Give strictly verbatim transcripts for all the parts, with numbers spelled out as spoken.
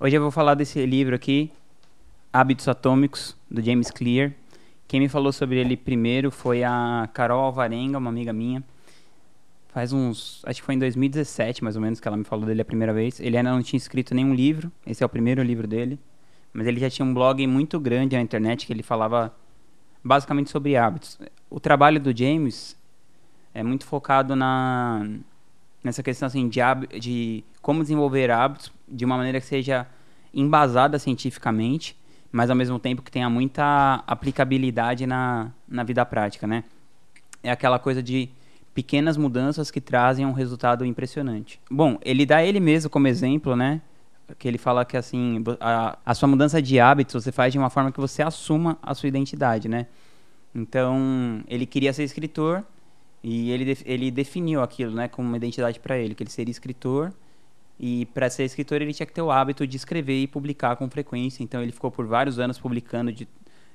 Hoje eu vou falar desse livro aqui, Hábitos Atômicos, do James Clear. Quem me falou sobre ele primeiro foi a Carol Alvarenga, uma amiga minha. Faz uns... acho que foi em dois mil e dezessete, mais ou menos, que ela me falou dele a primeira vez. Ele ainda não tinha escrito nenhum livro, esse é o primeiro livro dele. Mas ele já tinha um blog muito grande na internet que ele falava basicamente sobre hábitos. O trabalho do James é muito focado na... nessa questão assim, de, hábito, de como desenvolver hábitos de uma maneira que seja embasada cientificamente, mas ao mesmo tempo que tenha muita aplicabilidade na, na vida prática, né? É aquela coisa de pequenas mudanças que trazem um resultado impressionante. Bom, ele dá ele mesmo como exemplo, né? Que ele fala que assim, a, a sua mudança de hábitos você faz de uma forma que você assuma a sua identidade, né? Então, ele queria ser escritor, e ele, ele definiu aquilo, né, como uma identidade para ele, que ele seria escritor. E para ser escritor ele tinha que ter o hábito de escrever e publicar com frequência. Então ele ficou por vários anos publicando de,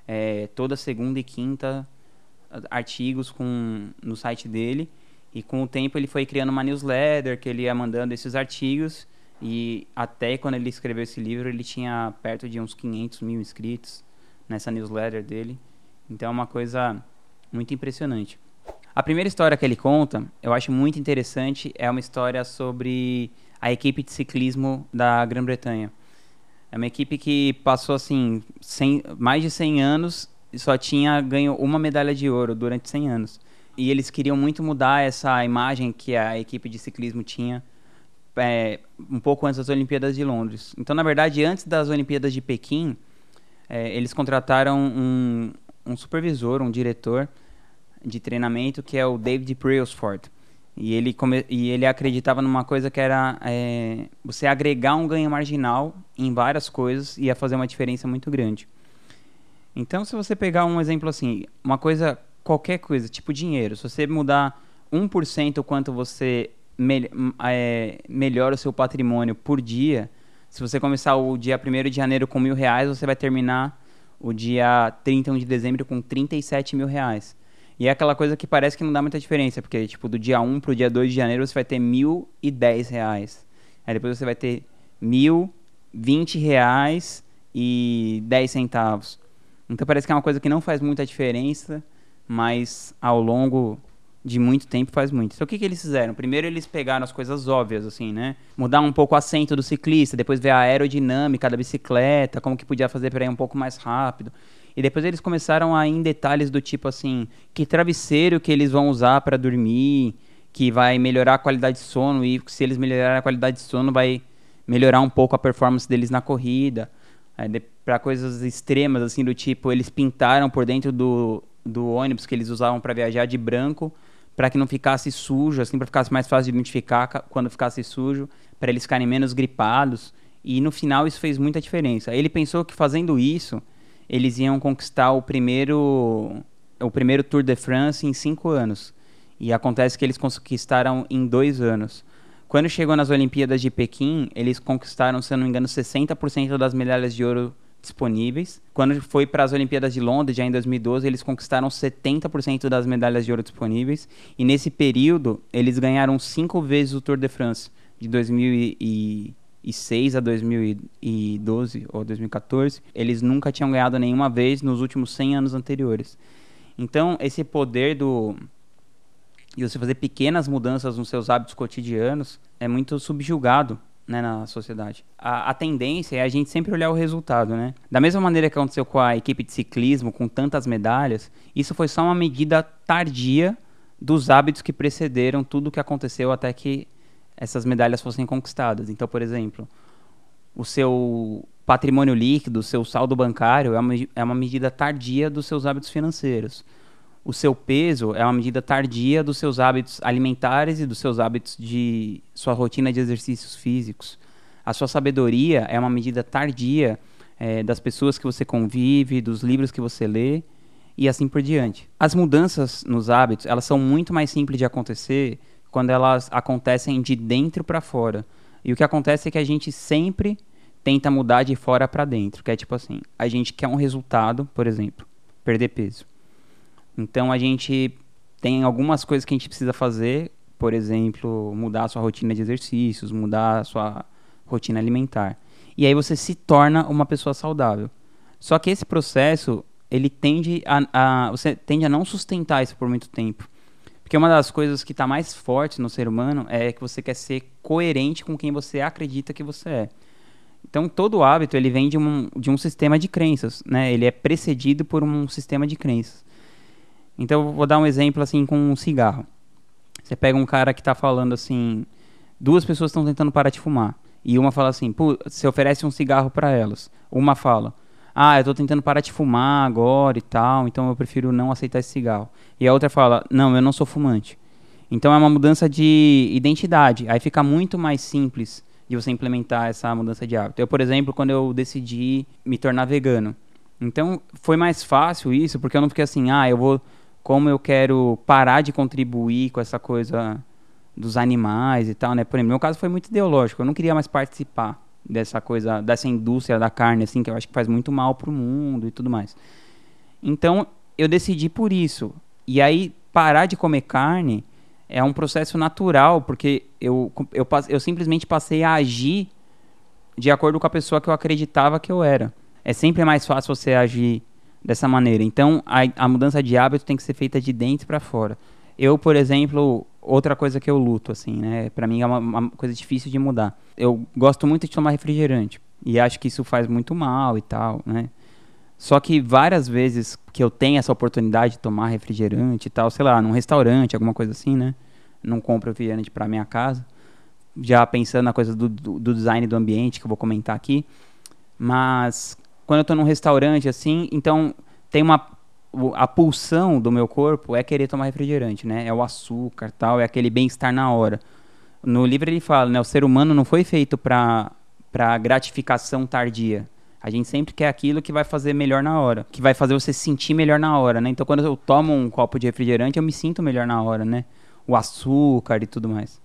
é, toda segunda e quinta artigos com, no site dele. E com o tempo ele foi criando uma newsletter que ele ia mandando esses artigos. E até quando ele escreveu esse livro ele tinha perto de uns quinhentos mil inscritos nessa newsletter dele. Então é uma coisa muito impressionante. A primeira história que ele conta, eu acho muito interessante, é uma história sobre a equipe de ciclismo da Grã-Bretanha. É uma equipe que passou assim, cem, mais de cem anos e só tinha ganho uma medalha de ouro durante cem anos. E eles queriam muito mudar essa imagem que a equipe de ciclismo tinha é, um pouco antes das Olimpíadas de Londres. Então, na verdade, antes das Olimpíadas de Pequim, é, eles contrataram um, um supervisor, um diretor de treinamento, que é o David Brailsford. E ele, come... e ele acreditava numa coisa que era é... você agregar um ganho marginal em várias coisas ia fazer uma diferença muito grande. Então, se você pegar um exemplo assim, uma coisa, qualquer coisa, tipo dinheiro, se você mudar um por cento o quanto você me... é... melhora o seu patrimônio por dia, se você começar o dia primeiro de janeiro com mil reais, você vai terminar o dia trinta e um de dezembro com trinta e sete mil reais. E é aquela coisa que parece que não dá muita diferença, porque tipo, do dia um para o dia dois de janeiro você vai ter mil e dez reais. Aí depois você vai ter mil e vinte reais e dez centavos. Então parece que é uma coisa que não faz muita diferença, mas ao longo de muito tempo faz muito. Então o que, que eles fizeram? Primeiro eles pegaram as coisas óbvias, assim, né? Mudar um pouco o assento do ciclista, depois ver a aerodinâmica da bicicleta, como que podia fazer para ir um pouco mais rápido. E depois eles começaram a ir em detalhes do tipo assim, que travesseiro que eles vão usar para dormir, que vai melhorar a qualidade de sono, e se eles melhorarem a qualidade de sono vai melhorar um pouco a performance deles na corrida. Para coisas extremas, assim, do tipo, eles pintaram por dentro do, do ônibus que eles usavam para viajar de branco, para que não ficasse sujo, assim, para ficasse mais fácil de identificar quando ficasse sujo, para eles ficarem menos gripados. E no final isso fez muita diferença. Ele pensou que fazendo isso eles iam conquistar o primeiro, o primeiro Tour de France em cinco anos. E acontece que eles conquistaram em dois anos. Quando chegou nas Olimpíadas de Pequim, eles conquistaram, se eu não me engano, sessenta por cento das medalhas de ouro disponíveis. Quando foi para as Olimpíadas de Londres, já em dois mil e doze, eles conquistaram setenta por cento das medalhas de ouro disponíveis. E nesse período, eles ganharam cinco vezes o Tour de France, de dois mil e seis a dois mil e doze ou dois mil e quatorze, eles nunca tinham ganhado nenhuma vez nos últimos cem anos anteriores. Então, esse poder do, de você fazer pequenas mudanças nos seus hábitos cotidianos é muito subjugado, né, na sociedade. A, a tendência é a gente sempre olhar o resultado, né? Da mesma maneira que aconteceu com a equipe de ciclismo, com tantas medalhas, isso foi só uma medida tardia dos hábitos que precederam tudo o que aconteceu até que essas medalhas fossem conquistadas. Então, por exemplo, o seu patrimônio líquido, o seu saldo bancário é uma, é uma medida tardia dos seus hábitos financeiros. O seu peso é uma medida tardia dos seus hábitos alimentares e dos seus hábitos de sua rotina de exercícios físicos. A sua sabedoria é uma medida tardia é, das pessoas que você convive, dos livros que você lê e assim por diante. As mudanças nos hábitos, elas são muito mais simples de acontecer quando elas acontecem de dentro para fora. E o que acontece é que a gente sempre tenta mudar de fora para dentro, que é tipo assim, a gente quer um resultado, por exemplo, perder peso. Então a gente tem algumas coisas que a gente precisa fazer, por exemplo, mudar a sua rotina de exercícios, mudar a sua rotina alimentar. e aí você se torna uma pessoa saudável. Só que esse processo, ele tende a, a, você tende a não sustentar isso por muito tempo. Porque uma das coisas que está mais forte no ser humano é que você quer ser coerente com quem você acredita que você é. Então, todo hábito, ele vem de um, de um sistema de crenças, né? Ele é precedido por um sistema de crenças. Então, eu vou dar um exemplo, assim, com um cigarro. Você pega um cara que está falando, assim... Duas pessoas estão tentando parar de fumar. E uma fala assim, pô, você oferece um cigarro para elas. Uma fala, ah, eu tô tentando parar de fumar agora e tal, então eu prefiro não aceitar esse cigarro. E a outra fala, não, eu não sou fumante. Então é uma mudança de identidade. Aí fica muito mais simples de você implementar essa mudança de hábito. Eu, por exemplo, quando eu decidi me tornar vegano. Então foi mais fácil isso, porque eu não fiquei assim, ah, eu vou... Como eu quero parar de contribuir com essa coisa... dos animais e tal, né? Por exemplo, no meu caso foi muito ideológico, eu não queria mais participar dessa coisa, dessa indústria da carne, assim, que eu acho que faz muito mal pro mundo e tudo mais. Então, eu decidi por isso. E aí, parar de comer carne é um processo natural, porque eu, eu, eu simplesmente passei a agir de acordo com a pessoa que eu acreditava que eu era. É sempre mais fácil você agir dessa maneira. Então, a, a mudança de hábito tem que ser feita de dentro pra fora. Eu, por exemplo... Outra coisa que eu luto, assim, né? Pra mim é uma, uma coisa difícil de mudar. Eu gosto muito de tomar refrigerante. E acho que isso faz muito mal e tal, né? Só que várias vezes que eu tenho essa oportunidade de tomar refrigerante e tal, sei lá, num restaurante, alguma coisa assim, né? Não compro refrigerante pra minha casa. Já pensando na coisa do, do, do design do ambiente, que eu vou comentar aqui. Mas quando eu tô num restaurante, assim, então tem uma... A pulsão do meu corpo é querer tomar refrigerante, né? É o açúcar, tal, é aquele bem-estar na hora. No livro ele fala, né? O ser humano não foi feito para para gratificação tardia. A gente sempre quer aquilo que vai fazer melhor na hora, que vai fazer você se sentir melhor na hora, né? Então, quando eu tomo um copo de refrigerante, eu me sinto melhor na hora, né? O açúcar e tudo mais.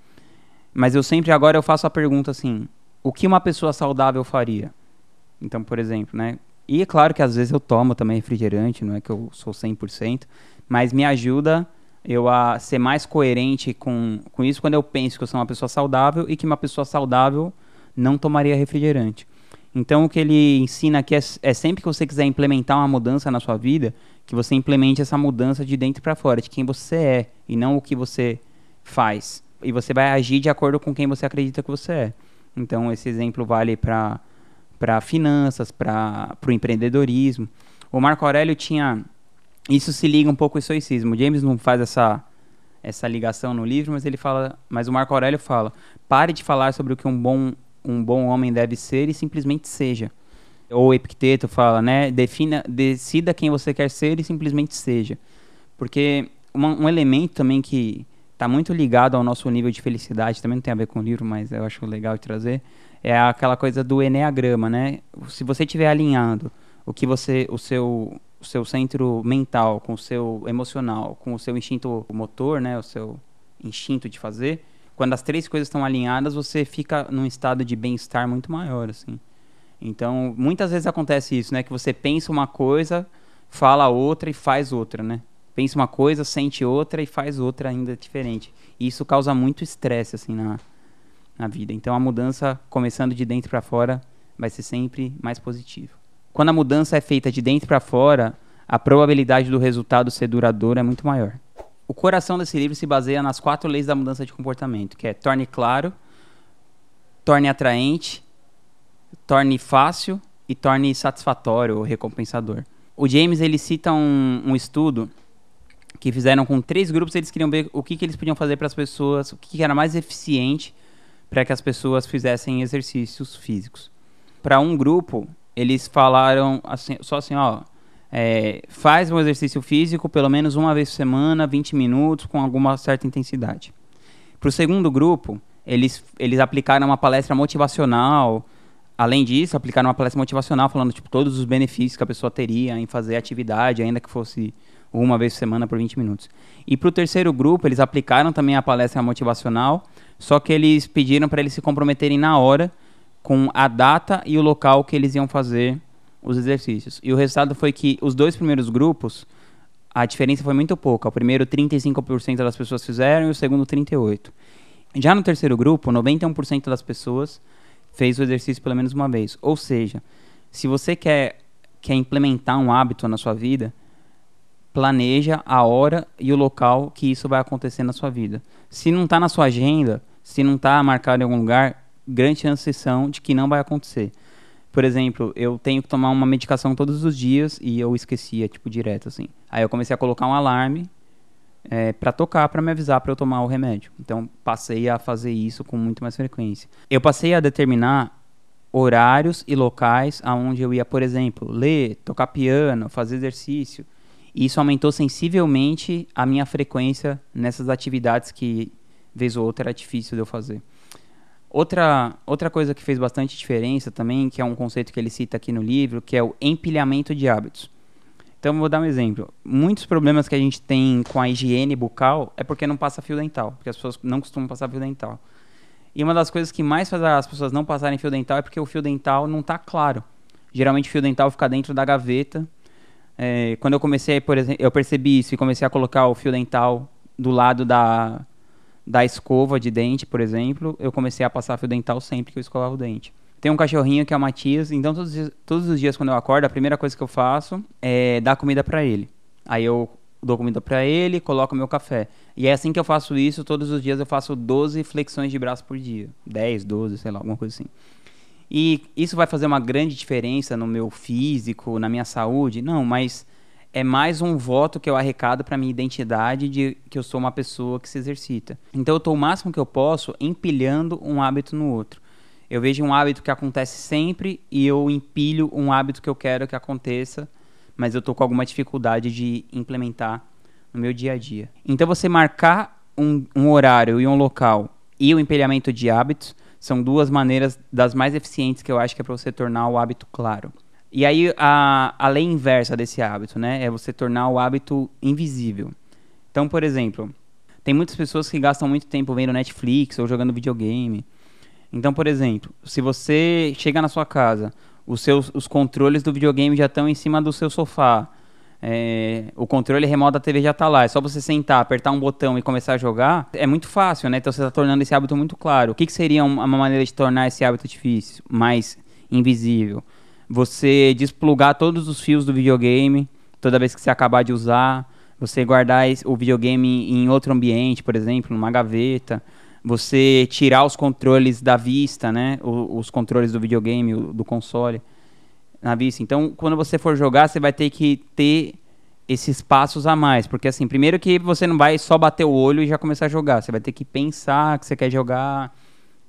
Mas eu sempre, agora, eu faço a pergunta assim, o que uma pessoa saudável faria? Então, por exemplo, né? E é claro que às vezes eu tomo também refrigerante, não é que eu sou cem por cento, mas me ajuda eu a ser mais coerente com, com isso quando eu penso que eu sou uma pessoa saudável e que uma pessoa saudável não tomaria refrigerante. Então o que ele ensina aqui é, é sempre que você quiser implementar uma mudança na sua vida, que você implemente essa mudança de dentro para fora, de quem você é e não o que você faz. E você vai agir de acordo com quem você acredita que você é. Então esse exemplo vale para... para finanças, para o empreendedorismo. O Marco Aurélio tinha... Isso se liga um pouco ao estoicismo. O James não faz essa, essa ligação no livro, mas ele fala, mas o Marco Aurélio fala, pare de falar sobre o que um bom, um bom homem deve ser e simplesmente seja. Ou Epicteto fala, né? Defina, decida quem você quer ser e simplesmente seja. Porque uma, um elemento também que está muito ligado ao nosso nível de felicidade, também não tem a ver com o livro, mas eu acho legal de trazer, é aquela coisa do eneagrama, né? Se você tiver alinhado o que você, o seu, o seu centro mental com o seu emocional, com o seu instinto motor, né? O seu instinto de fazer, quando as três coisas estão alinhadas, você fica num estado de bem-estar muito maior, assim. Então, muitas vezes acontece isso, né? Que você pensa uma coisa, fala outra e faz outra, né? Pensa uma coisa, sente outra e faz outra ainda diferente. E isso causa muito estresse, assim, na... na vida. Então a mudança, começando de dentro para fora, vai ser sempre mais positiva. Quando a mudança é feita de dentro para fora, a probabilidade do resultado ser duradouro é muito maior. O coração desse livro se baseia nas quatro leis da mudança de comportamento, que é torne claro, torne atraente, torne fácil e torne satisfatório ou recompensador. O James, ele cita um, um estudo que fizeram com três grupos. Eles queriam ver o que, que eles podiam fazer para as pessoas, o que, que era mais eficiente para que as pessoas fizessem exercícios físicos. Para um grupo, eles falaram assim, só assim, ó, é, faz um exercício físico pelo menos uma vez por semana, vinte minutos, com alguma certa intensidade. Para o segundo grupo, eles, eles aplicaram uma palestra motivacional, além disso, aplicaram uma palestra motivacional falando tipo, todos os benefícios que a pessoa teria em fazer atividade, ainda que fosse uma vez por semana por vinte minutos. E para o terceiro grupo, eles aplicaram também a palestra motivacional, só que eles pediram para eles se comprometerem na hora com a data e o local que eles iam fazer os exercícios. E o resultado foi que os dois primeiros grupos, a diferença foi muito pouca. O primeiro trinta e cinco por cento das pessoas fizeram e o segundo trinta e oito por cento. Já no terceiro grupo, noventa e um por cento das pessoas fez o exercício pelo menos uma vez. Ou seja, se você quer, quer implementar um hábito na sua vida, planeja a hora e o local que isso vai acontecer na sua vida. Se não está na sua agenda, se não está marcado em algum lugar, grande chance são de que não vai acontecer. Por exemplo, eu tenho que tomar uma medicação todos os dias e eu esquecia, tipo, direto, assim. Aí eu comecei a colocar um alarme é, para tocar, para me avisar para eu tomar o remédio. Então, passei a fazer isso com muito mais frequência. Eu passei a determinar horários e locais aonde eu ia, por exemplo, ler, tocar piano, fazer exercício. E isso aumentou sensivelmente a minha frequência nessas atividades que, vez ou outra, era difícil de eu fazer. Outra, outra coisa que fez bastante diferença também, que é um conceito que ele cita aqui no livro, que é o empilhamento de hábitos. Então, vou dar um exemplo. Muitos problemas que a gente tem com a higiene bucal é porque não passa fio dental, porque as pessoas não costumam passar fio dental. E uma das coisas que mais faz as pessoas não passarem fio dental é porque o fio dental não está claro. Geralmente, o fio dental fica dentro da gaveta. É, quando eu comecei, por exemplo, eu percebi isso e comecei a colocar o fio dental do lado da... da escova de dente, por exemplo, eu comecei a passar fio dental sempre que eu escovava o dente. Tem um cachorrinho que é o Matias, então todos os dias, todos os dias quando eu acordo, a primeira coisa que eu faço é dar comida pra ele. Aí eu dou comida pra ele, coloco meu café. E é assim que eu faço isso, todos os dias eu faço doze flexões de braço por dia. dez, doze, sei lá, alguma coisa assim. E isso vai fazer uma grande diferença no meu físico, na minha saúde? Não, mas é mais um voto que eu arrecado para minha identidade de que eu sou uma pessoa que se exercita. Então eu estou o máximo que eu posso empilhando um hábito no outro. Eu vejo um hábito que acontece sempre e eu empilho um hábito que eu quero que aconteça, mas eu estou com alguma dificuldade de implementar no meu dia a dia. Então você marcar um, um horário e um local e o empilhamento de hábitos são duas maneiras das mais eficientes que eu acho que é para você tornar o hábito claro. E aí a, a lei inversa desse hábito, né, é você tornar o hábito invisível. Então, por exemplo, tem muitas pessoas que gastam muito tempo vendo Netflix ou jogando videogame. Então, por exemplo, se você chega na sua casa, os, seus, os controles do videogame já estão em cima do seu sofá, é, o controle remoto da tê vê já está lá, é só você sentar, apertar um botão e começar a jogar, é muito fácil, né? Então você está tornando esse hábito muito claro. O que, que seria uma maneira de tornar esse hábito difícil, mais invisível? Você desplugar todos os fios do videogame toda vez que você acabar de usar, você guardar o videogame em outro ambiente, por exemplo, numa gaveta, você tirar os controles da vista, né? O, os controles do videogame, o, do console, na vista. Então, quando você for jogar, você vai ter que ter esses passos a mais, porque assim, primeiro que você não vai só bater o olho e já começar a jogar, você vai ter que pensar que você quer jogar,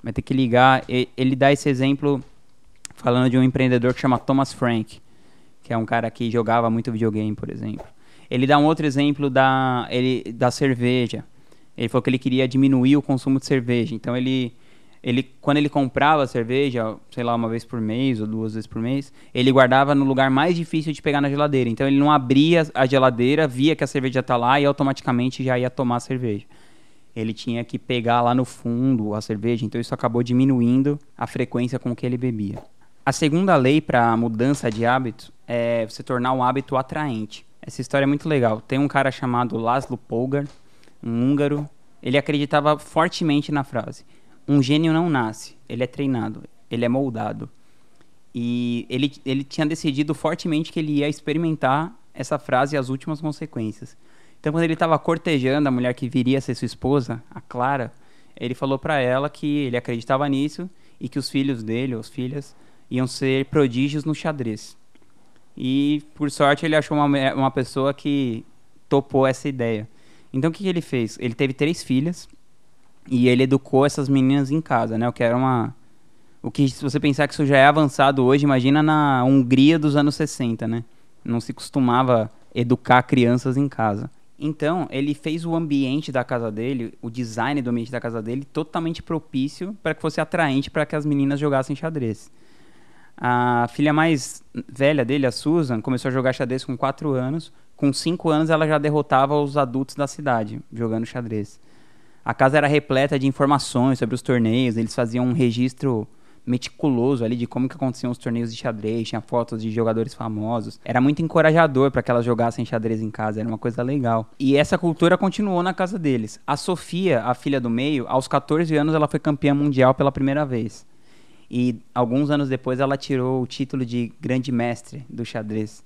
vai ter que ligar. Ele dá esse exemplo falando de um empreendedor que chama Thomas Frank, que é um cara que jogava muito videogame, por exemplo. Ele dá um outro exemplo da, ele, da cerveja. Ele falou que ele queria diminuir o consumo de cerveja. Então, ele, ele, quando ele comprava cerveja, sei lá, uma vez por mês ou duas vezes por mês, ele guardava no lugar mais difícil de pegar na geladeira. Então, ele não abria a geladeira, via que a cerveja está lá e automaticamente já ia tomar a cerveja. Ele tinha que pegar lá no fundo a cerveja. Então, isso acabou diminuindo a frequência com que ele bebia. A segunda lei para mudança de hábito é você tornar um hábito atraente. Essa história é muito legal. Tem um cara chamado Laszlo Polgar, um húngaro. Ele acreditava fortemente na frase: um gênio não nasce, ele é treinado, ele é moldado. E ele, ele tinha decidido fortemente que ele ia experimentar essa frase e as últimas consequências. Então, quando ele estava cortejando a mulher que viria a ser sua esposa, a Clara, ele falou para ela que ele acreditava nisso e que os filhos dele, ou as filhas, iam ser prodígios no xadrez. E, por sorte, ele achou uma, uma pessoa que topou essa ideia. Então, o que, que ele fez? Ele teve três filhas e ele educou essas meninas em casa, né? O que era uma... O que, se você pensar que isso já é avançado hoje, imagina na Hungria dos anos sessenta, né? Não se costumava educar crianças em casa. Então, ele fez o ambiente da casa dele, o design do ambiente da casa dele, totalmente propício para que fosse atraente para que as meninas jogassem xadrez. A filha mais velha dele, a Susan, começou a jogar xadrez com quatro anos. Com cinco anos, ela já derrotava os adultos da cidade, jogando xadrez. A casa era repleta de informações sobre os torneios. Eles faziam um registro meticuloso ali de como que aconteciam os torneios de xadrez. Tinha fotos de jogadores famosos. Era muito encorajador para que elas jogassem xadrez em casa. Era uma coisa legal. E essa cultura continuou na casa deles. A Sofia, a filha do meio, aos quatorze anos, ela foi campeã mundial pela primeira vez. E alguns anos depois ela tirou o título de grande mestre do xadrez.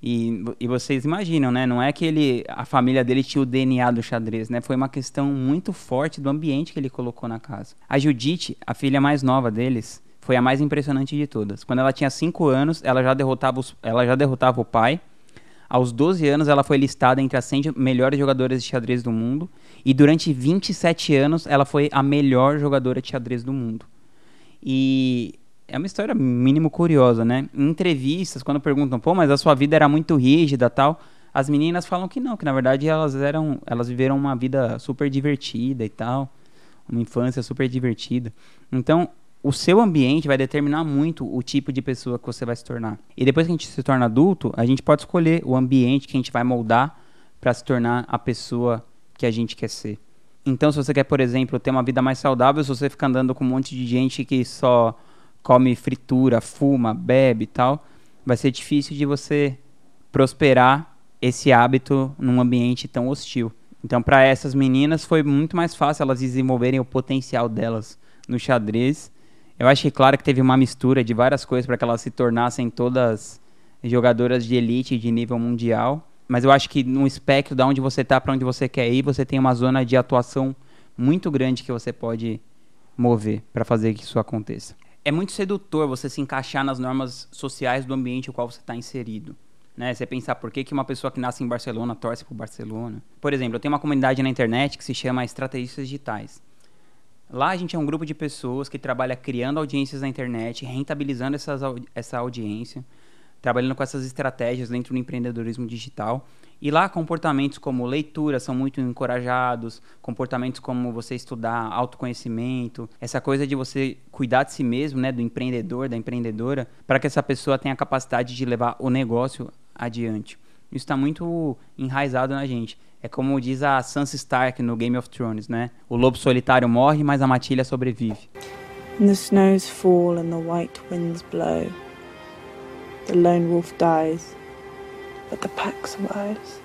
E, e vocês imaginam, né? Não é que ele, a família dele tinha o D N A do xadrez, né? Foi uma questão muito forte do ambiente que ele colocou na casa. A Judite, a filha mais nova deles, foi a mais impressionante de todas. Quando ela tinha cinco anos, ela já derrotava, os, ela já derrotava o pai. Aos doze anos, ela foi listada entre as cem melhores jogadoras de xadrez do mundo. E durante vinte e sete anos, ela foi a melhor jogadora de xadrez do mundo. E é uma história mínimo curiosa, né? Em entrevistas, quando perguntam, pô, mas a sua vida era muito rígida, tal, as meninas falam que não, que na verdade elas eram, elas viveram uma vida super divertida e tal, uma infância super divertida. Então, o seu ambiente vai determinar muito o tipo de pessoa que você vai se tornar. E depois que a gente se torna adulto, a gente pode escolher o ambiente que a gente vai moldar para se tornar a pessoa que a gente quer ser. Então, se você quer, por exemplo, ter uma vida mais saudável, se você fica andando com um monte de gente que só come fritura, fuma, bebe e tal, vai ser difícil de você prosperar esse hábito num ambiente tão hostil. Então, para essas meninas, foi muito mais fácil elas desenvolverem o potencial delas no xadrez. Eu acho que, claro, que teve uma mistura de várias coisas para que elas se tornassem todas jogadoras de elite de nível mundial. Mas eu acho que no espectro de onde você está para onde você quer ir, você tem uma zona de atuação muito grande que você pode mover para fazer que isso aconteça. É muito sedutor você se encaixar nas normas sociais do ambiente no qual você está inserido, né? Você pensar por que que uma pessoa que nasce em Barcelona torce para o Barcelona. Por exemplo, eu tenho uma comunidade na internet que se chama Estrategistas Digitais. Lá a gente é um grupo de pessoas que trabalha criando audiências na internet, rentabilizando essas, essa audiência, trabalhando com essas estratégias dentro do empreendedorismo digital. E lá comportamentos como leitura são muito encorajados, comportamentos como você estudar autoconhecimento, essa coisa de você cuidar de si mesmo, né, do empreendedor, da empreendedora, para que essa pessoa tenha a capacidade de levar o negócio adiante. Isso está muito enraizado na gente. É como diz a Sansa Stark no Game of Thrones, né? O lobo solitário morre, mas a matilha sobrevive. And the snows fall and the white winds blow. The lone wolf dies, but the pack survives.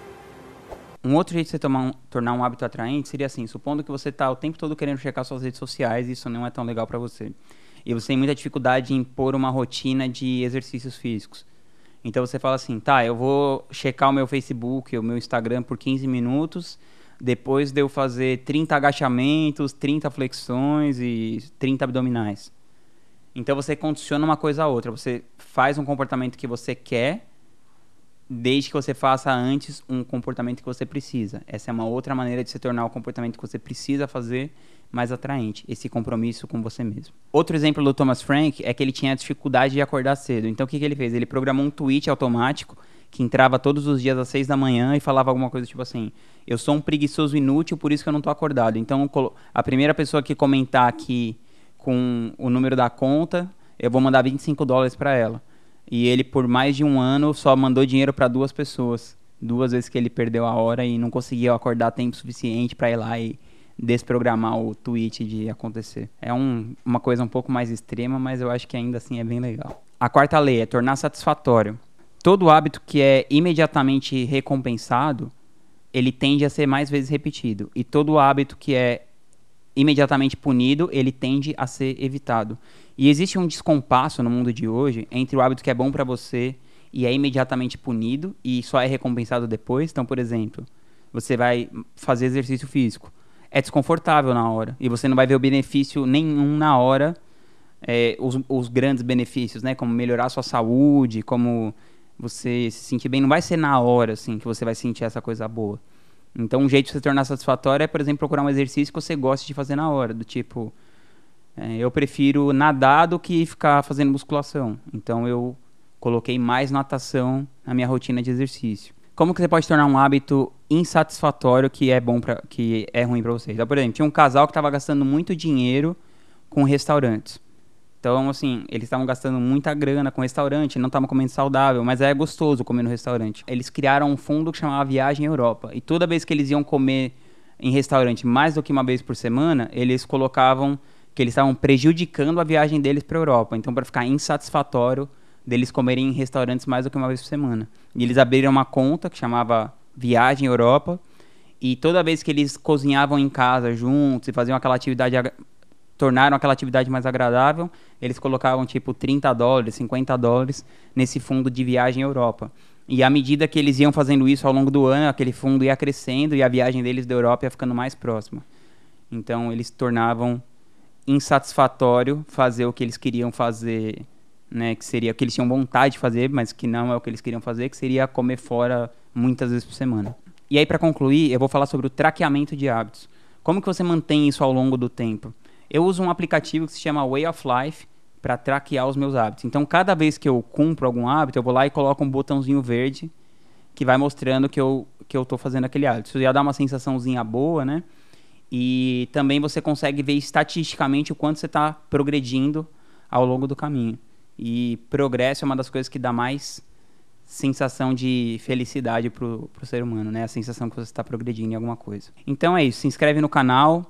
Um outro jeito de você tomar um, tornar um hábito atraente seria assim, supondo que você está o tempo todo querendo checar suas redes sociais e isso não é tão legal para você. E você tem muita dificuldade em impor uma rotina de exercícios físicos. Então você fala assim, tá, eu vou checar o meu Facebook, o meu Instagram por quinze minutos, depois de eu fazer trinta agachamentos, trinta flexões e trinta abdominais. Então você condiciona uma coisa a outra, você faz um comportamento que você quer, desde que você faça antes um comportamento que você precisa. Essa é uma outra maneira de se tornar o comportamento que você precisa fazer mais atraente, esse compromisso com você mesmo. Outro exemplo do Thomas Frank é que ele tinha dificuldade de acordar cedo. Então o que, que ele fez? Ele programou um tweet automático que entrava todos os dias às seis da manhã e falava alguma coisa tipo assim, eu sou um preguiçoso inútil, por isso que eu não estou acordado. Então a primeira pessoa que comentar aqui com o número da conta, eu vou mandar vinte e cinco dólares para ela. E ele, por mais de um ano, só mandou dinheiro para duas pessoas. Duas vezes que ele perdeu a hora e não conseguia acordar tempo suficiente para ir lá e desprogramar o tweet de acontecer. É um, uma coisa um pouco mais extrema, mas eu acho que ainda assim é bem legal. A quarta lei é tornar satisfatório. Todo hábito que é imediatamente recompensado, ele tende a ser mais vezes repetido. E todo hábito que é imediatamente punido, ele tende a ser evitado. E existe um descompasso no mundo de hoje entre o hábito que é bom para você e é imediatamente punido e só é recompensado depois. Então, por exemplo, você vai fazer exercício físico. É desconfortável na hora e você não vai ver o benefício nenhum na hora, é, os, os grandes benefícios, né? Como melhorar a sua saúde, como você se sentir bem. Não vai ser na hora assim, que você vai sentir essa coisa boa. Então, um jeito de se tornar satisfatório é, por exemplo, procurar um exercício que você goste de fazer na hora. Do tipo, é, eu prefiro nadar do que ficar fazendo musculação. Então, eu coloquei mais natação na minha rotina de exercício. Como que você pode tornar um hábito insatisfatório que é, bom pra, que é ruim para você? Então, por exemplo, tinha um casal que estava gastando muito dinheiro com restaurantes. Então, assim, eles estavam gastando muita grana com restaurante, não estavam comendo saudável, mas é gostoso comer no restaurante. Eles criaram um fundo que chamava Viagem Europa. E toda vez que eles iam comer em restaurante mais do que uma vez por semana, eles colocavam que eles estavam prejudicando a viagem deles para a Europa. Então, para ficar insatisfatório deles comerem em restaurantes mais do que uma vez por semana. E eles abriram uma conta que chamava Viagem Europa. E toda vez que eles cozinhavam em casa juntos e faziam aquela atividade tornaram aquela atividade mais agradável, eles colocavam tipo trinta dólares, cinquenta dólares nesse fundo de viagem à Europa. E à medida que eles iam fazendo isso ao longo do ano, aquele fundo ia crescendo e a viagem deles da Europa ia ficando mais próxima. Então eles tornavam insatisfatório fazer o que eles queriam fazer, né, que seria o que eles tinham vontade de fazer, mas que não é o que eles queriam fazer, que seria comer fora muitas vezes por semana. E aí, para concluir, eu vou falar sobre o traqueamento de hábitos. Como que você mantém isso ao longo do tempo? Eu uso um aplicativo que se chama Way of Life para traquear os meus hábitos. Então, cada vez que eu cumpro algum hábito, eu vou lá e coloco um botãozinho verde que vai mostrando que eu que eu tô fazendo aquele hábito. Isso já dá uma sensaçãozinha boa, né? E também você consegue ver estatisticamente o quanto você está progredindo ao longo do caminho. E progresso é uma das coisas que dá mais sensação de felicidade para o ser humano, né? A sensação que você está progredindo em alguma coisa. Então é isso, se inscreve no canal.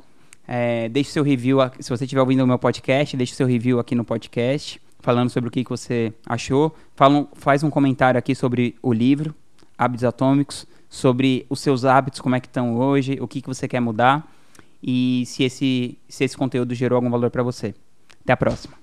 É, deixe seu review, se você estiver ouvindo o meu podcast, deixe seu review aqui no podcast, falando sobre o que, que você achou. Fala um, faz um comentário aqui sobre o livro, Hábitos Atômicos, sobre os seus hábitos, como é que estão hoje, o que, que você quer mudar e se esse, se esse conteúdo gerou algum valor para você. Até a próxima.